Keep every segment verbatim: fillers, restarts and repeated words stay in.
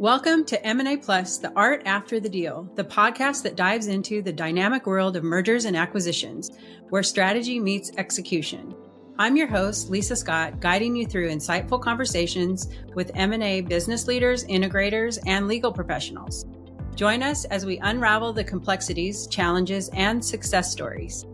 Welcome to M and A Plus, the Art After the Deal, the podcast that dives into the dynamic world of mergers and acquisitions, where strategy meets execution. I'm your host, Lisa Scott, guiding you through insightful conversations with M and A business leaders, integrators, and legal professionals. Join us as we unravel the complexities, challenges, and success stories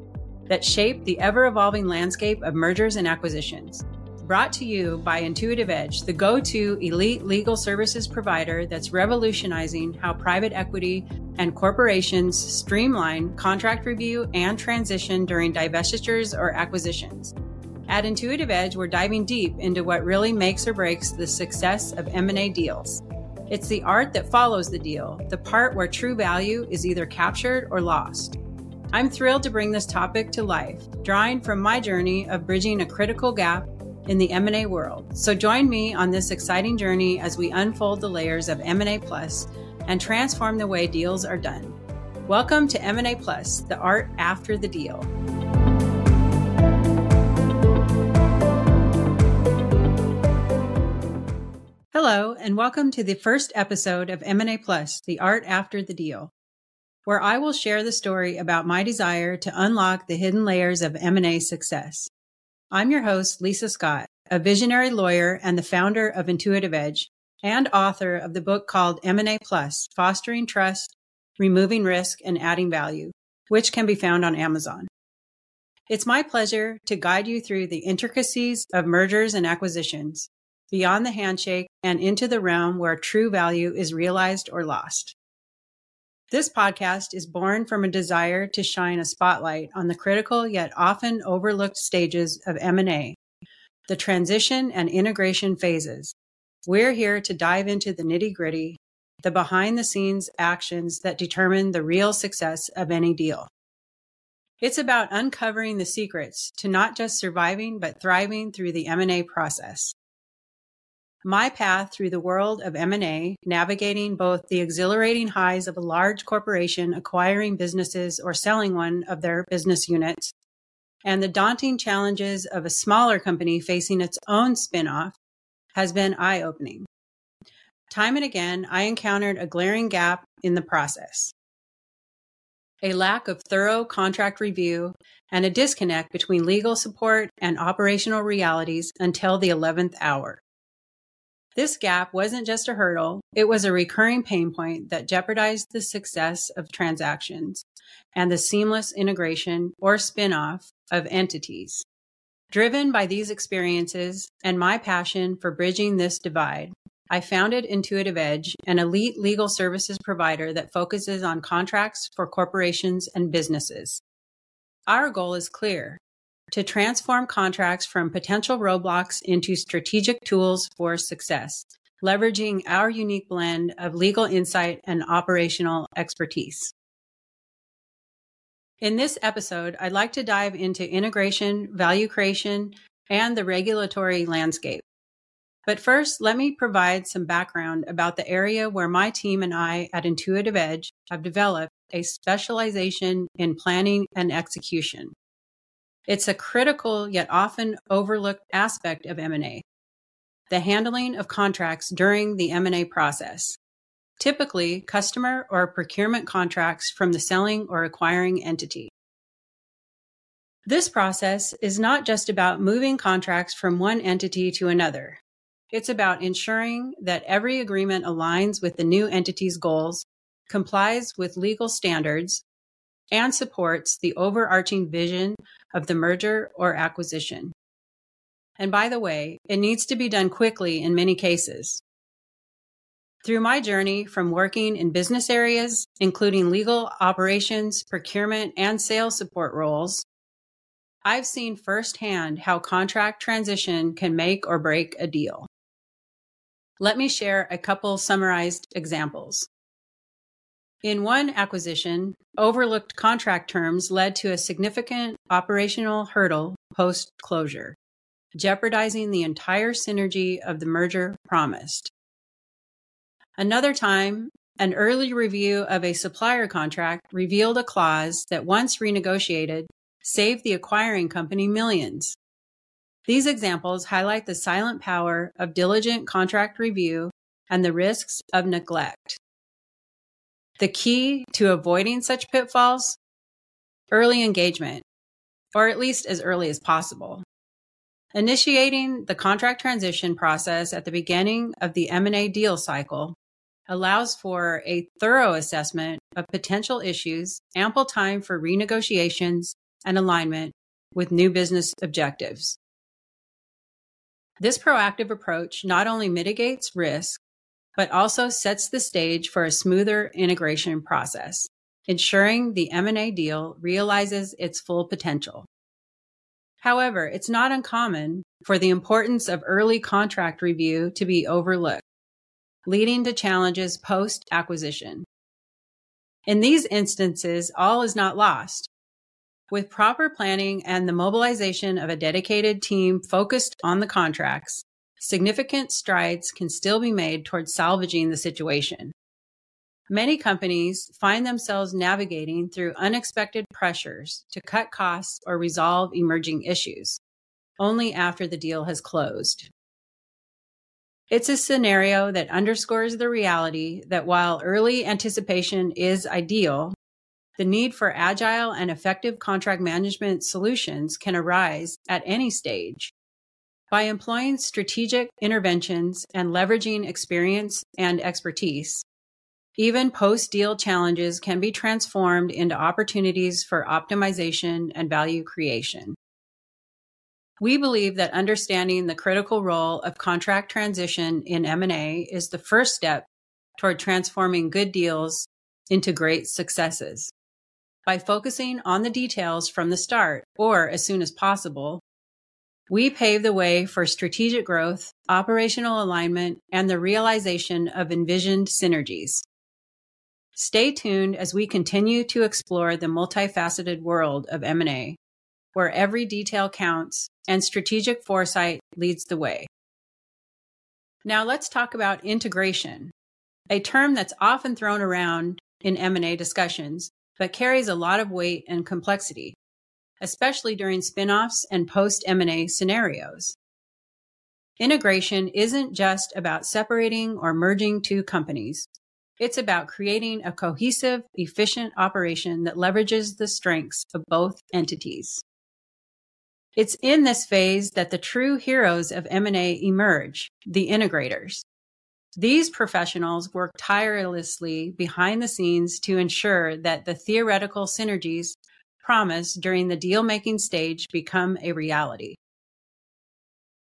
that shape the ever-evolving landscape of mergers and acquisitions. Brought to you by Intuitive Edge, the go-to elite legal services provider that's revolutionizing how private equity and corporations streamline contract review and transition during divestitures or acquisitions. At Intuitive Edge, we're diving deep into what really makes or breaks the success of M and A deals. It's the art that follows the deal, the part where true value is either captured or lost. I'm thrilled to bring this topic to life, drawing from my journey of bridging a critical gap in the M and A world. So join me on this exciting journey as we unfold the layers of M and A Plus and transform the way deals are done. Welcome to M and A Plus, the art after the deal. Hello, and welcome to the first episode of M and A Plus, the art after the deal, where I will share the story about my desire to unlock the hidden layers of M and A success. I'm your host, Lisa Scott, a visionary lawyer and the founder of Intuitive Edge and author of the book called M and A Plus, Fostering Trust, Removing Risk, and Adding Value, which can be found on Amazon. It's my pleasure to guide you through the intricacies of mergers and acquisitions, beyond the handshake and into the realm where true value is realized or lost. This podcast is born from a desire to shine a spotlight on the critical yet often overlooked stages of M and A, the transition and integration phases. We're here to dive into the nitty-gritty, the behind-the-scenes actions that determine the real success of any deal. It's about uncovering the secrets to not just surviving but thriving through the M and A process. My path through the world of M and A, navigating both the exhilarating highs of a large corporation acquiring businesses or selling one of their business units, and the daunting challenges of a smaller company facing its own spin-off, has been eye-opening. Time and again, I encountered a glaring gap in the process, a lack of thorough contract review, and a disconnect between legal support and operational realities until the eleventh hour. This gap wasn't just a hurdle, it was a recurring pain point that jeopardized the success of transactions and the seamless integration or spin-off of entities. Driven by these experiences and my passion for bridging this divide, I founded Intuitive Edge, an elite legal services provider that focuses on contracts for corporations and businesses. Our goal is clear: to transform contracts from potential roadblocks into strategic tools for success, leveraging our unique blend of legal insight and operational expertise. In this episode, I'd like to dive into integration, value creation, and the regulatory landscape. But first, let me provide some background about the area where my team and I at Intuitive Edge have developed a specialization in planning and execution. It's a critical yet often overlooked aspect of M and A, the handling of contracts during the M and A process, typically customer or procurement contracts from the selling or acquiring entity. This process is not just about moving contracts from one entity to another. It's about ensuring that every agreement aligns with the new entity's goals, complies with legal standards, and supports the overarching vision of the merger or acquisition. And by the way, it needs to be done quickly in many cases. Through my journey from working in business areas, including legal, operations, procurement, and sales support roles, I've seen firsthand how contract transition can make or break a deal. Let me share a couple summarized examples. In one acquisition, overlooked contract terms led to a significant operational hurdle post-closure, jeopardizing the entire synergy of the merger promised. Another time, an early review of a supplier contract revealed a clause that, once renegotiated, saved the acquiring company millions. These examples highlight the silent power of diligent contract review and the risks of neglect. The key to avoiding such pitfalls? Early engagement, or at least as early as possible. Initiating the contract transition process at the beginning of the M and A deal cycle allows for a thorough assessment of potential issues, ample time for renegotiations, and alignment with new business objectives. This proactive approach not only mitigates risk, but also sets the stage for a smoother integration process, ensuring the M and A deal realizes its full potential. However, it's not uncommon for the importance of early contract review to be overlooked, leading to challenges post-acquisition. In these instances, all is not lost. With proper planning and the mobilization of a dedicated team focused on the contracts, significant strides can still be made towards salvaging the situation. Many companies find themselves navigating through unexpected pressures to cut costs or resolve emerging issues, only after the deal has closed. It's a scenario that underscores the reality that while early anticipation is ideal, the need for agile and effective contract management solutions can arise at any stage. By employing strategic interventions and leveraging experience and expertise, even post-deal challenges can be transformed into opportunities for optimization and value creation. We believe that understanding the critical role of contract transition in M and A is the first step toward transforming good deals into great successes. By focusing on the details from the start, or as soon as possible, we pave the way for strategic growth, operational alignment, and the realization of envisioned synergies. Stay tuned as we continue to explore the multifaceted world of M and A, where every detail counts and strategic foresight leads the way. Now let's talk about integration, a term that's often thrown around in M and A discussions, but carries a lot of weight and complexity, especially during spin-offs and post-M and A scenarios. Integration isn't just about separating or merging two companies. It's about creating a cohesive, efficient operation that leverages the strengths of both entities. It's in this phase that the true heroes of M and A emerge, the integrators. These professionals work tirelessly behind the scenes to ensure that the theoretical synergies promised during the deal-making stage become a reality.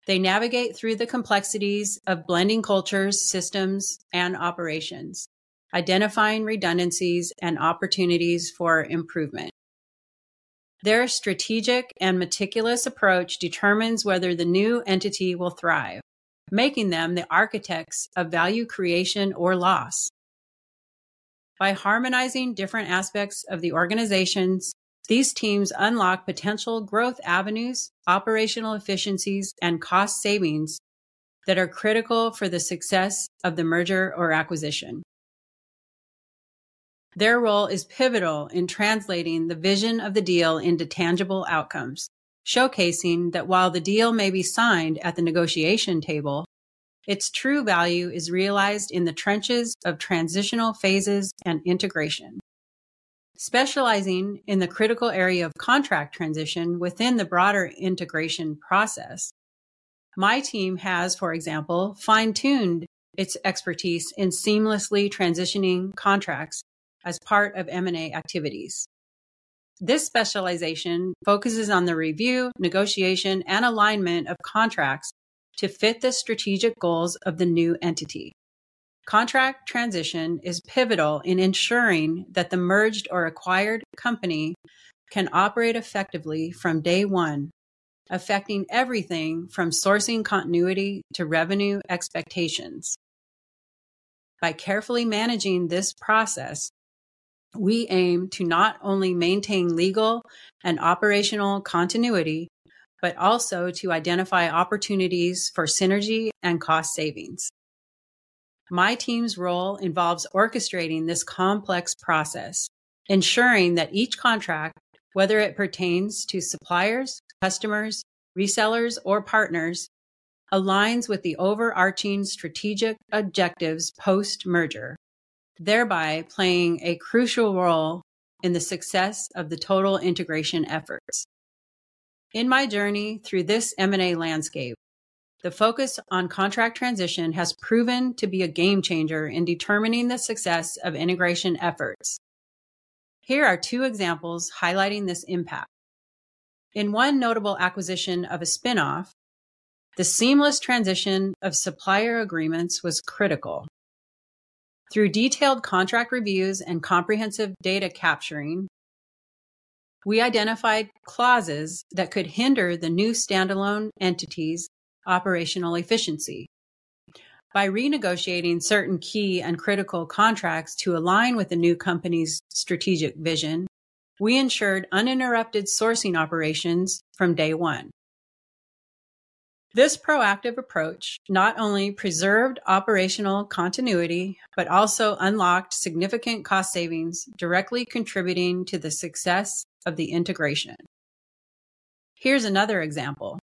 They navigate through the complexities of blending cultures, systems, and operations, identifying redundancies and opportunities for improvement. Their strategic and meticulous approach determines whether the new entity will thrive, making them the architects of value creation or loss. By harmonizing different aspects of the organizations, these teams unlock potential growth avenues, operational efficiencies, and cost savings that are critical for the success of the merger or acquisition. Their role is pivotal in translating the vision of the deal into tangible outcomes, showcasing that while the deal may be signed at the negotiation table, its true value is realized in the trenches of transitional phases and integration. Specializing in the critical area of contract transition within the broader integration process, my team has, for example, fine-tuned its expertise in seamlessly transitioning contracts as part of M and A activities. This specialization focuses on the review, negotiation, and alignment of contracts to fit the strategic goals of the new entity. Contract transition is pivotal in ensuring that the merged or acquired company can operate effectively from day one, affecting everything from sourcing continuity to revenue expectations. By carefully managing this process, we aim to not only maintain legal and operational continuity, but also to identify opportunities for synergy and cost savings. My team's role involves orchestrating this complex process, ensuring that each contract, whether it pertains to suppliers, customers, resellers, or partners, aligns with the overarching strategic objectives post-merger, thereby playing a crucial role in the success of the total integration efforts. In my journey through this M and A landscape, the focus on contract transition has proven to be a game changer in determining the success of integration efforts. Here are two examples highlighting this impact. In one notable acquisition of a spinoff, the seamless transition of supplier agreements was critical. Through detailed contract reviews and comprehensive data capturing, we identified clauses that could hinder the new standalone entity's operational efficiency. By renegotiating certain key and critical contracts to align with the new company's strategic vision, we ensured uninterrupted sourcing operations from day one. This proactive approach not only preserved operational continuity, but also unlocked significant cost savings, directly contributing to the success of the integration. Here's another example.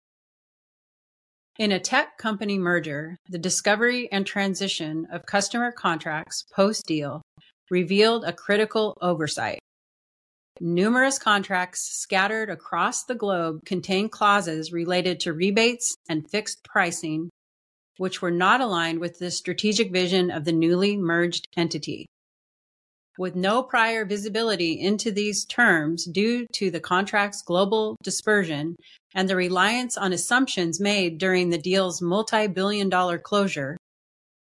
In a tech company merger, the discovery and transition of customer contracts post-deal revealed a critical oversight. Numerous contracts scattered across the globe contained clauses related to rebates and fixed pricing, which were not aligned with the strategic vision of the newly merged entity. With no prior visibility into these terms due to the contract's global dispersion and the reliance on assumptions made during the deal's multi-billion dollar closure,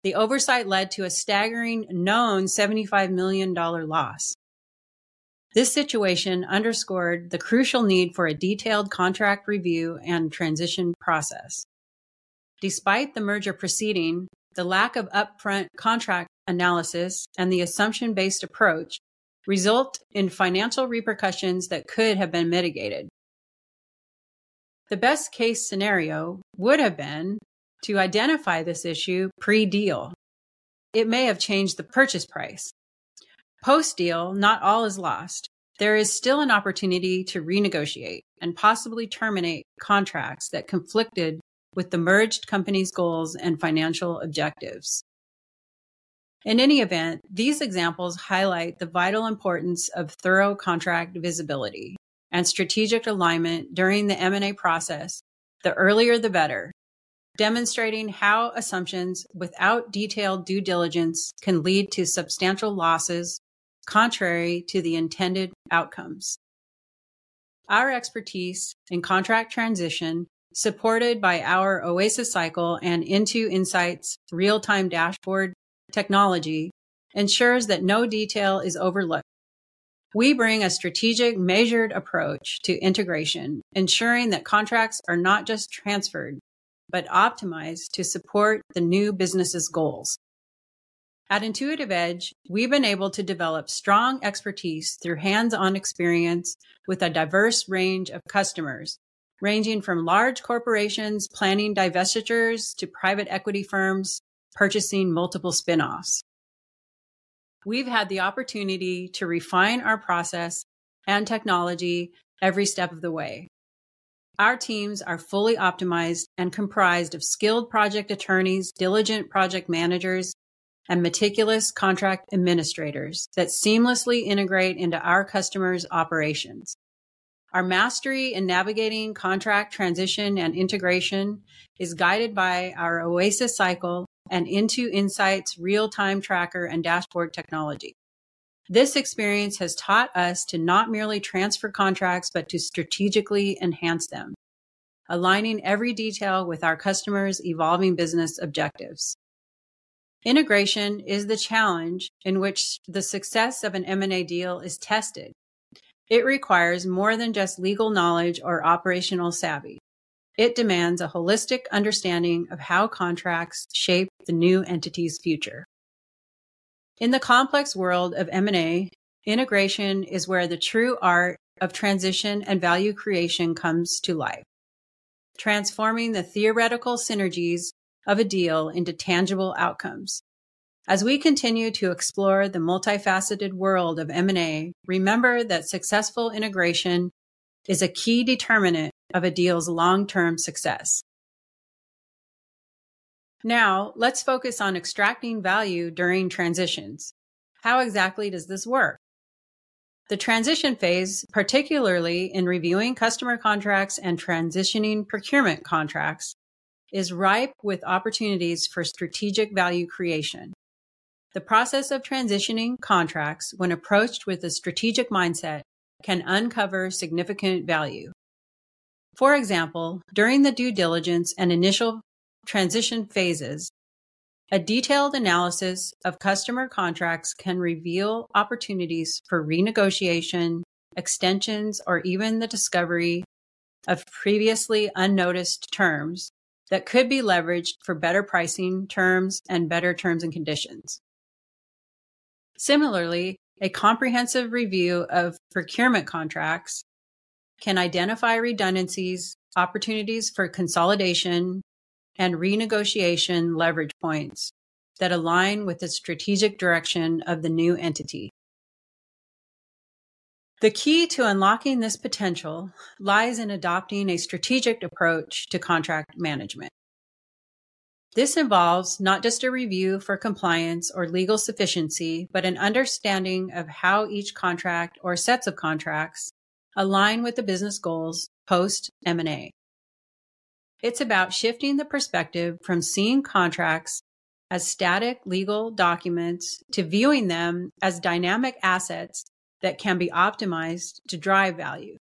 the oversight led to a staggering known seventy-five million dollars loss. This situation underscored the crucial need for a detailed contract review and transition process. Despite the merger proceeding, the lack of upfront contract analysis and the assumption-based approach result in financial repercussions that could have been mitigated. The best case scenario would have been to identify this issue pre-deal. It may have changed the purchase price. Post-deal, not all is lost. There is still an opportunity to renegotiate and possibly terminate contracts that conflicted with the merged company's goals and financial objectives. In any event, these examples highlight the vital importance of thorough contract visibility and strategic alignment during the M and A process, the earlier the better, demonstrating how assumptions without detailed due diligence can lead to substantial losses contrary to the intended outcomes. Our expertise in contract transition, supported by our OASIS Cycle and IntuInsights real-time dashboard technology, ensures that no detail is overlooked. We bring a strategic, measured approach to integration, ensuring that contracts are not just transferred, but optimized to support the new business's goals. At Intuitive Edge, we've been able to develop strong expertise through hands-on experience with a diverse range of customers, ranging from large corporations planning divestitures to private equity firms purchasing multiple spinoffs. We've had the opportunity to refine our process and technology every step of the way. Our teams are fully optimized and comprised of skilled project attorneys, diligent project managers, and meticulous contract administrators that seamlessly integrate into our customers' operations. Our mastery in navigating contract transition and integration is guided by our OASIS Cycle and IntuInsights real-time tracker and dashboard technology. This experience has taught us to not merely transfer contracts, but to strategically enhance them, aligning every detail with our customers' evolving business objectives. Integration is the challenge in which the success of an M and A deal is tested. It requires more than just legal knowledge or operational savvy. It demands a holistic understanding of how contracts shape the new entity's future. In the complex world of M and A, integration is where the true art of transition and value creation comes to life, transforming the theoretical synergies of a deal into tangible outcomes. As we continue to explore the multifaceted world of M and A, remember that successful integration is a key determinant of a deal's long-term success. Now, let's focus on extracting value during transitions. How exactly does this work? The transition phase, particularly in reviewing customer contracts and transitioning procurement contracts, is ripe with opportunities for strategic value creation. The process of transitioning contracts, when approached with a strategic mindset, can uncover significant value. For example, during the due diligence and initial transition phases, a detailed analysis of customer contracts can reveal opportunities for renegotiation, extensions, or even the discovery of previously unnoticed terms that could be leveraged for better pricing terms and better terms and conditions. Similarly, a comprehensive review of procurement contracts can identify redundancies, opportunities for consolidation, and renegotiation leverage points that align with the strategic direction of the new entity. The key to unlocking this potential lies in adopting a strategic approach to contract management. This involves not just a review for compliance or legal sufficiency, but an understanding of how each contract or sets of contracts align with the business goals post-M and A. It's about shifting the perspective from seeing contracts as static legal documents to viewing them as dynamic assets that can be optimized to drive value.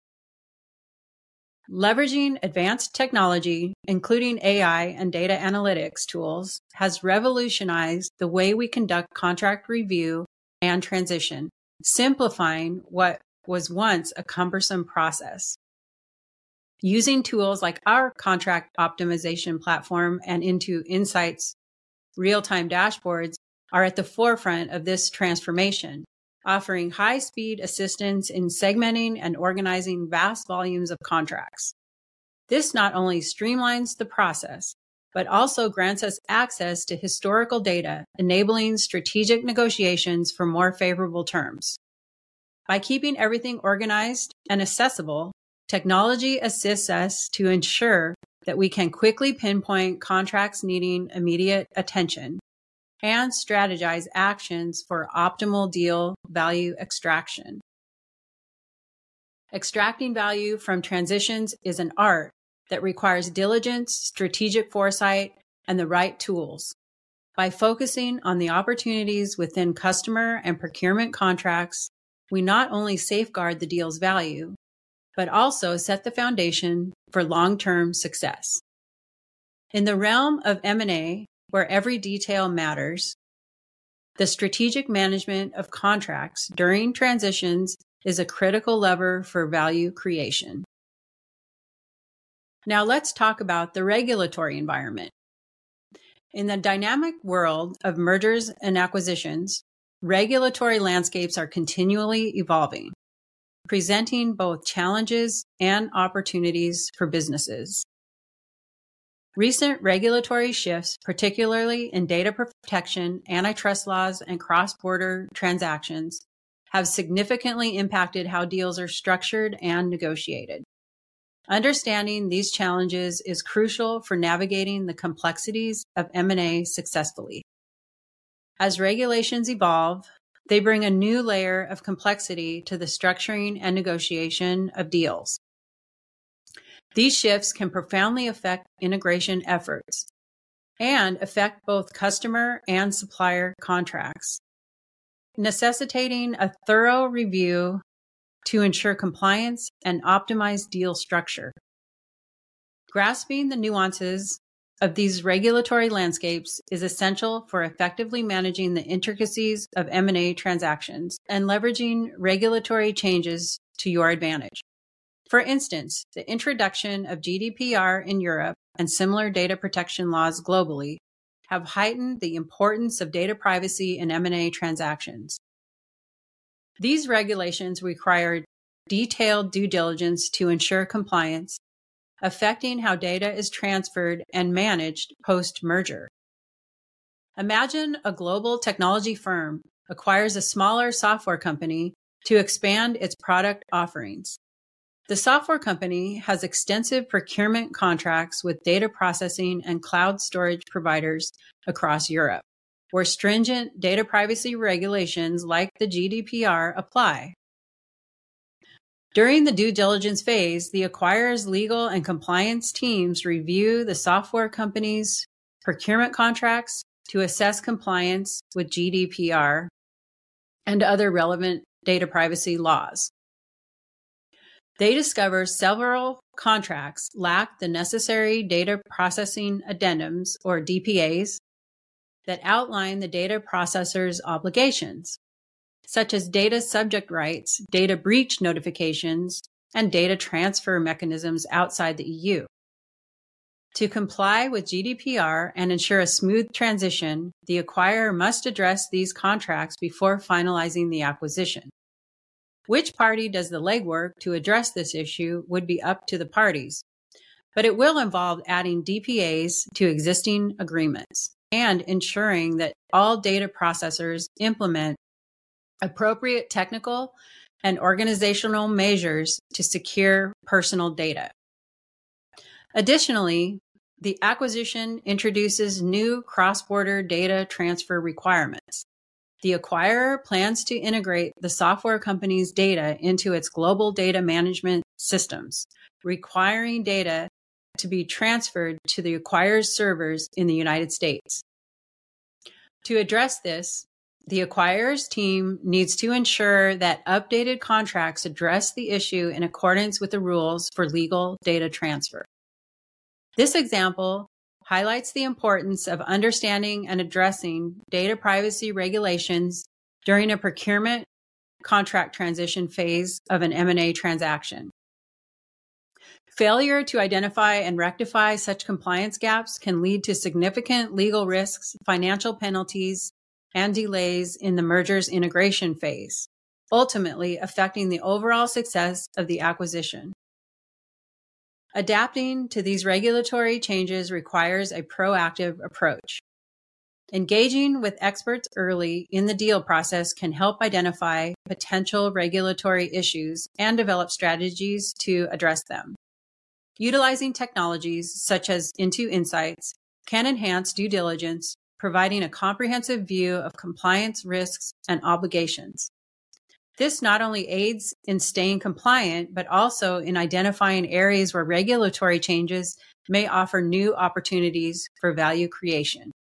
Leveraging advanced technology, including A I and data analytics tools, has revolutionized the way we conduct contract review and transition, simplifying what was once a cumbersome process. Using tools like our contract optimization platform and IntuInsights real-time dashboards are at the forefront of this transformation, offering high-speed assistance in segmenting and organizing vast volumes of contracts. This not only streamlines the process, but also grants us access to historical data, enabling strategic negotiations for more favorable terms. By keeping everything organized and accessible, technology assists us to ensure that we can quickly pinpoint contracts needing immediate attention and strategize actions for optimal deal value extraction. Extracting value from transitions is an art that requires diligence, strategic foresight, and the right tools. By focusing on the opportunities within customer and procurement contracts, we not only safeguard the deal's value, but also set the foundation for long-term success. In the realm of M and A, where every detail matters, the strategic management of contracts during transitions is a critical lever for value creation. Now let's talk about the regulatory environment. In the dynamic world of mergers and acquisitions, regulatory landscapes are continually evolving, presenting both challenges and opportunities for businesses. Recent regulatory shifts, particularly in data protection, antitrust laws, and cross-border transactions, have significantly impacted how deals are structured and negotiated. Understanding these challenges is crucial for navigating the complexities of M and A successfully. As regulations evolve, they bring a new layer of complexity to the structuring and negotiation of deals. These shifts can profoundly affect integration efforts and affect both customer and supplier contracts, necessitating a thorough review to ensure compliance and optimize deal structure. Grasping the nuances of these regulatory landscapes is essential for effectively managing the intricacies of M and A transactions and leveraging regulatory changes to your advantage. For instance, the introduction of G D P R in Europe and similar data protection laws globally have heightened the importance of data privacy in M and A transactions. These regulations require detailed due diligence to ensure compliance, affecting how data is transferred and managed post-merger. Imagine a global technology firm acquires a smaller software company to expand its product offerings. The software company has extensive procurement contracts with data processing and cloud storage providers across Europe, where stringent data privacy regulations like the G D P R apply. During the due diligence phase, the acquirer's legal and compliance teams review the software company's procurement contracts to assess compliance with G D P R and other relevant data privacy laws. They discover several contracts lack the necessary data processing addendums, or D P As, that outline the data processor's obligations, such as data subject rights, data breach notifications, and data transfer mechanisms outside the E U. To comply with G D P R and ensure a smooth transition, the acquirer must address these contracts before finalizing the acquisition. Which party does the legwork to address this issue would be up to the parties, but it will involve adding D P As to existing agreements and ensuring that all data processors implement appropriate technical and organizational measures to secure personal data. Additionally, the acquisition introduces new cross-border data transfer requirements. The acquirer plans to integrate the software company's data into its global data management systems, requiring data to be transferred to the acquirer's servers in the United States. To address this, the acquirer's team needs to ensure that updated contracts address the issue in accordance with the rules for legal data transfer. This example highlights the importance of understanding and addressing data privacy regulations during a procurement contract transition phase of an M and A transaction. Failure to identify and rectify such compliance gaps can lead to significant legal risks, financial penalties, and delays in the merger's integration phase, ultimately affecting the overall success of the acquisition. Adapting to these regulatory changes requires a proactive approach. Engaging with experts early in the deal process can help identify potential regulatory issues and develop strategies to address them. Utilizing technologies such as IntuInsights can enhance due diligence, providing a comprehensive view of compliance risks and obligations. This not only aids in staying compliant, but also in identifying areas where regulatory changes may offer new opportunities for value creation.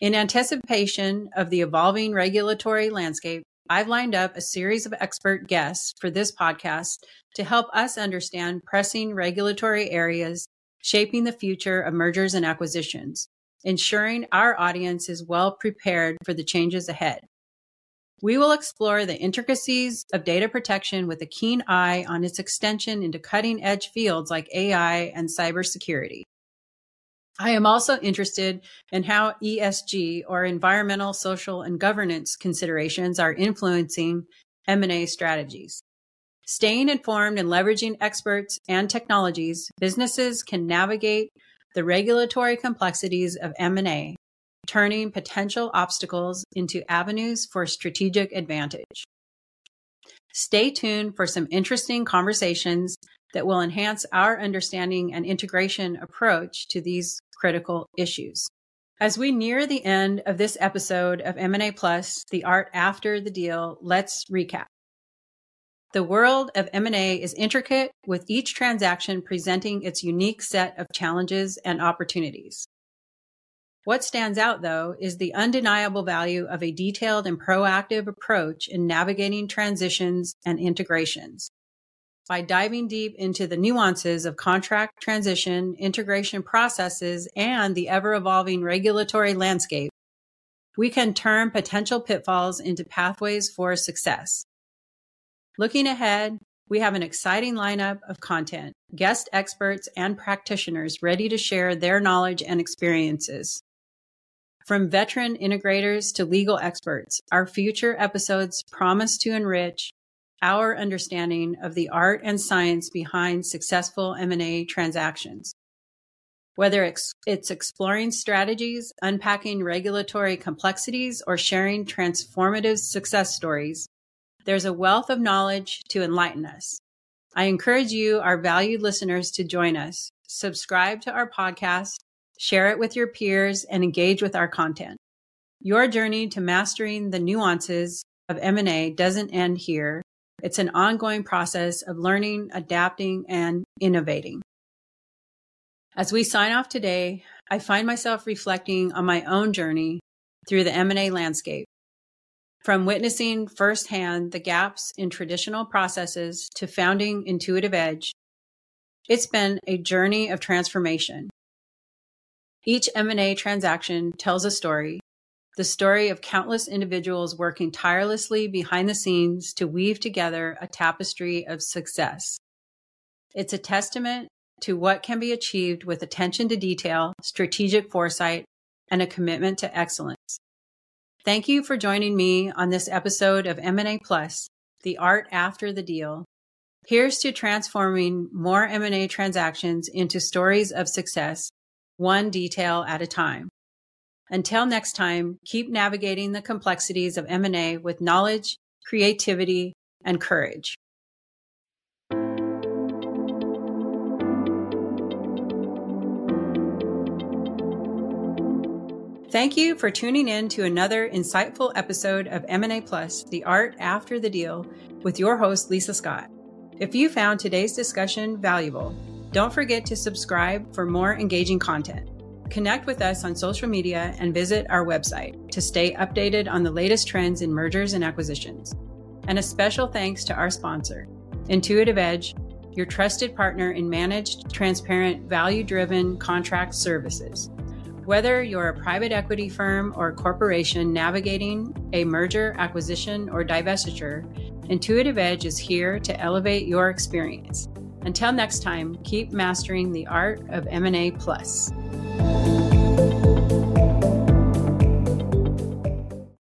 In anticipation of the evolving regulatory landscape, I've lined up a series of expert guests for this podcast to help us understand pressing regulatory areas shaping the future of mergers and acquisitions, ensuring our audience is well prepared for the changes ahead. We will explore the intricacies of data protection with a keen eye on its extension into cutting-edge fields like A I and cybersecurity. I am also interested in how E S G, or environmental, social, and governance considerations, are influencing M and A strategies. Staying informed and leveraging experts and technologies, businesses can navigate the regulatory complexities of M and A, turning potential obstacles into avenues for strategic advantage. Stay tuned for some interesting conversations that will enhance our understanding and integration approach to these critical issues. As we near the end of this episode of M and A Plus, the art after the deal, let's recap. The world of M and A is intricate, with each transaction presenting its unique set of challenges and opportunities. What stands out, though, is the undeniable value of a detailed and proactive approach in navigating transitions and integrations. By diving deep into the nuances of contract transition, integration processes, and the ever-evolving regulatory landscape, we can turn potential pitfalls into pathways for success. Looking ahead, we have an exciting lineup of content, guest experts, and practitioners ready to share their knowledge and experiences. From veteran integrators to legal experts, our future episodes promise to enrich our understanding of the art and science behind successful M and A transactions. Whether it's exploring strategies, unpacking regulatory complexities, or sharing transformative success stories, there's a wealth of knowledge to enlighten us. I encourage you, our valued listeners, to join us, subscribe to our podcast, share it with your peers, and engage with our content. Your journey to mastering the nuances of M and A doesn't end here. It's an ongoing process of learning, adapting, and innovating. As we sign off today, I find myself reflecting on my own journey through the M and A landscape, from witnessing firsthand the gaps in traditional processes to founding Intuitive Edge. It's been a journey of transformation. Each M and A transaction tells a story, the story of countless individuals working tirelessly behind the scenes to weave together a tapestry of success. It's a testament to what can be achieved with attention to detail, strategic foresight, and a commitment to excellence. Thank you for joining me on this episode of M and A Plus, the art after the deal. Here's to transforming more M and A transactions into stories of success, one detail at a time. Until next time, keep navigating the complexities of M and A with knowledge, creativity, and courage. Thank you for tuning in to another insightful episode of M and A Plus, the art after the deal, with your host, Lisa Scott. If you found today's discussion valuable, don't forget to subscribe for more engaging content. Connect with us on social media and visit our website to stay updated on the latest trends in mergers and acquisitions. And a special thanks to our sponsor, Intuitive Edge, your trusted partner in managed, transparent, value-driven contract services. Whether you're a private equity firm or a corporation navigating a merger, acquisition, or divestiture, Intuitive Edge is here to elevate your experience. Until next time, keep mastering the art of M and A Plus.